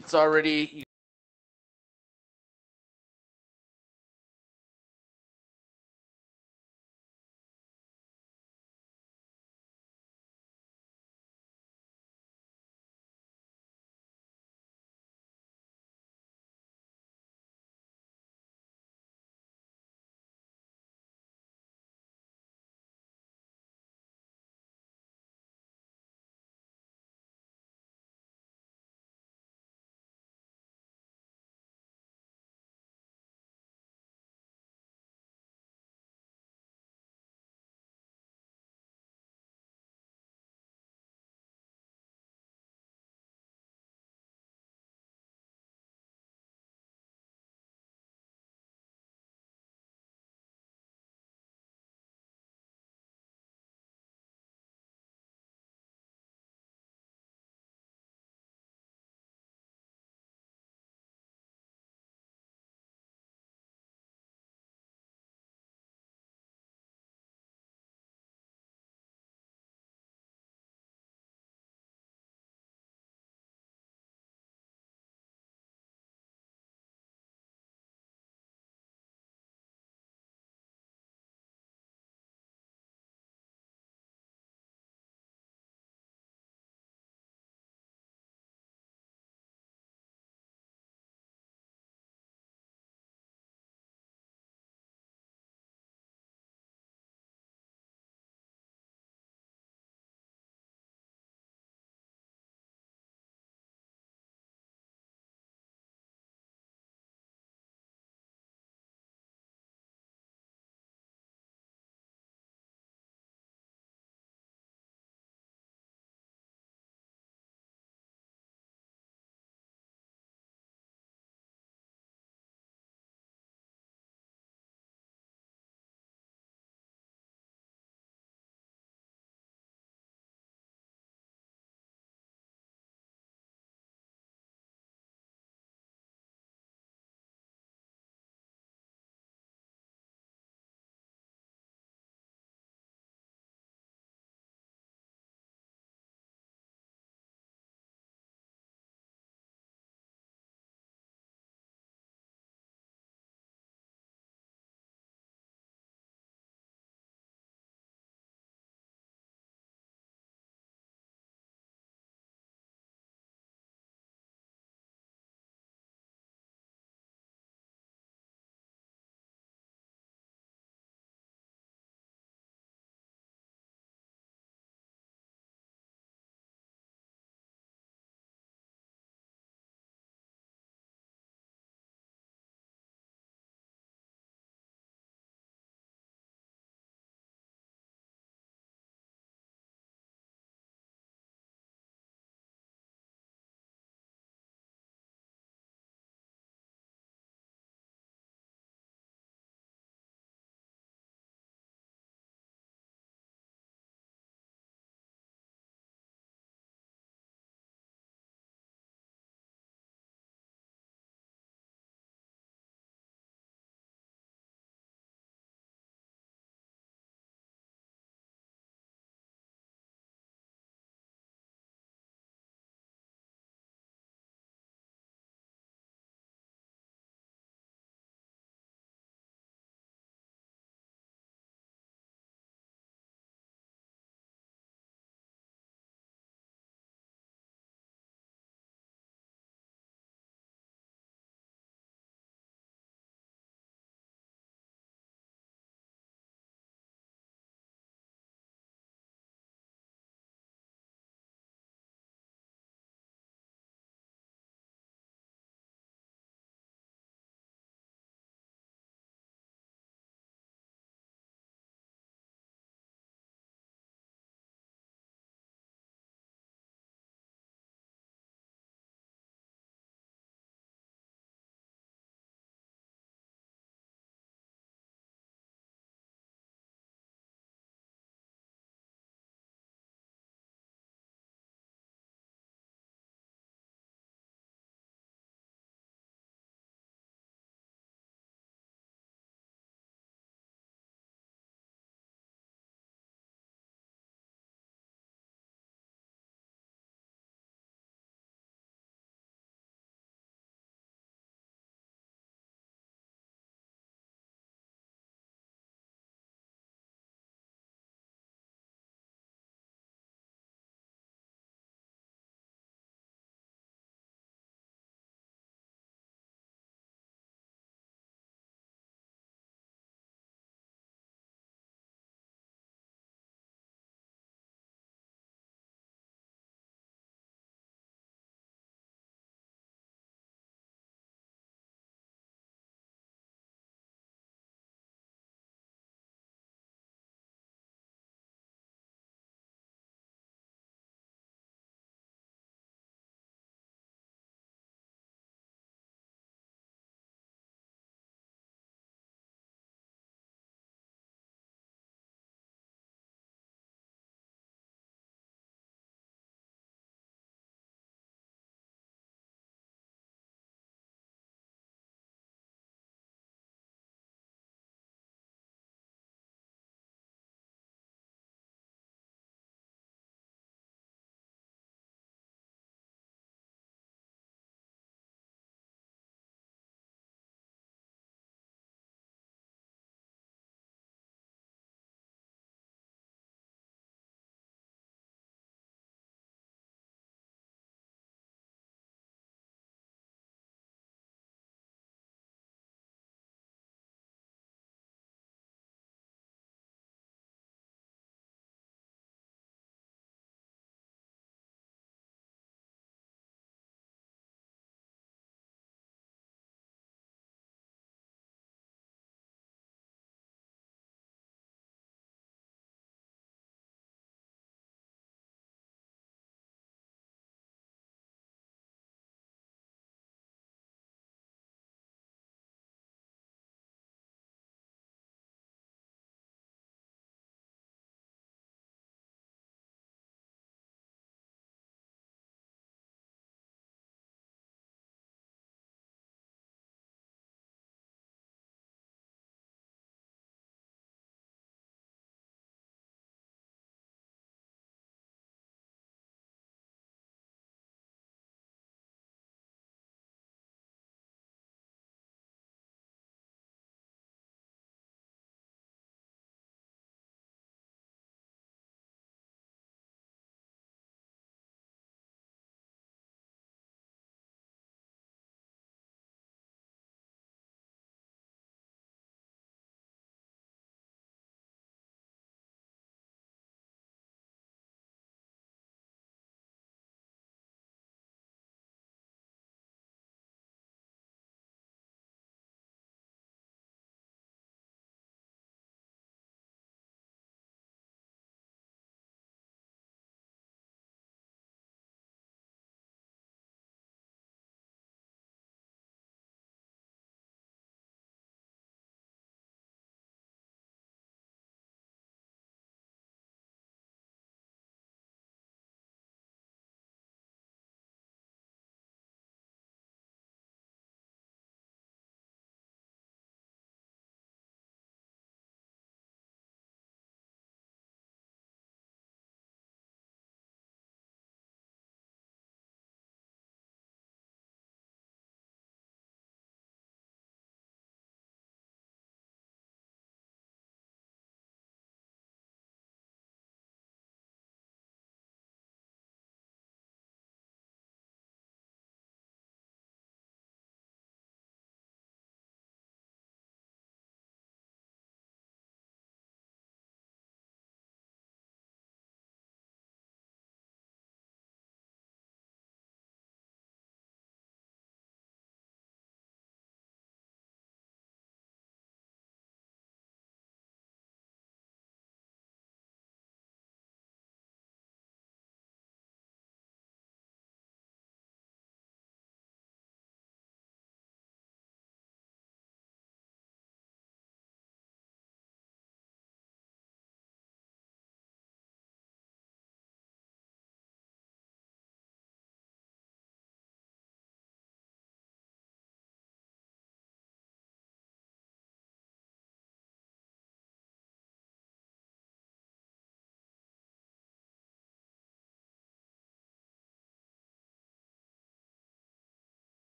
It's already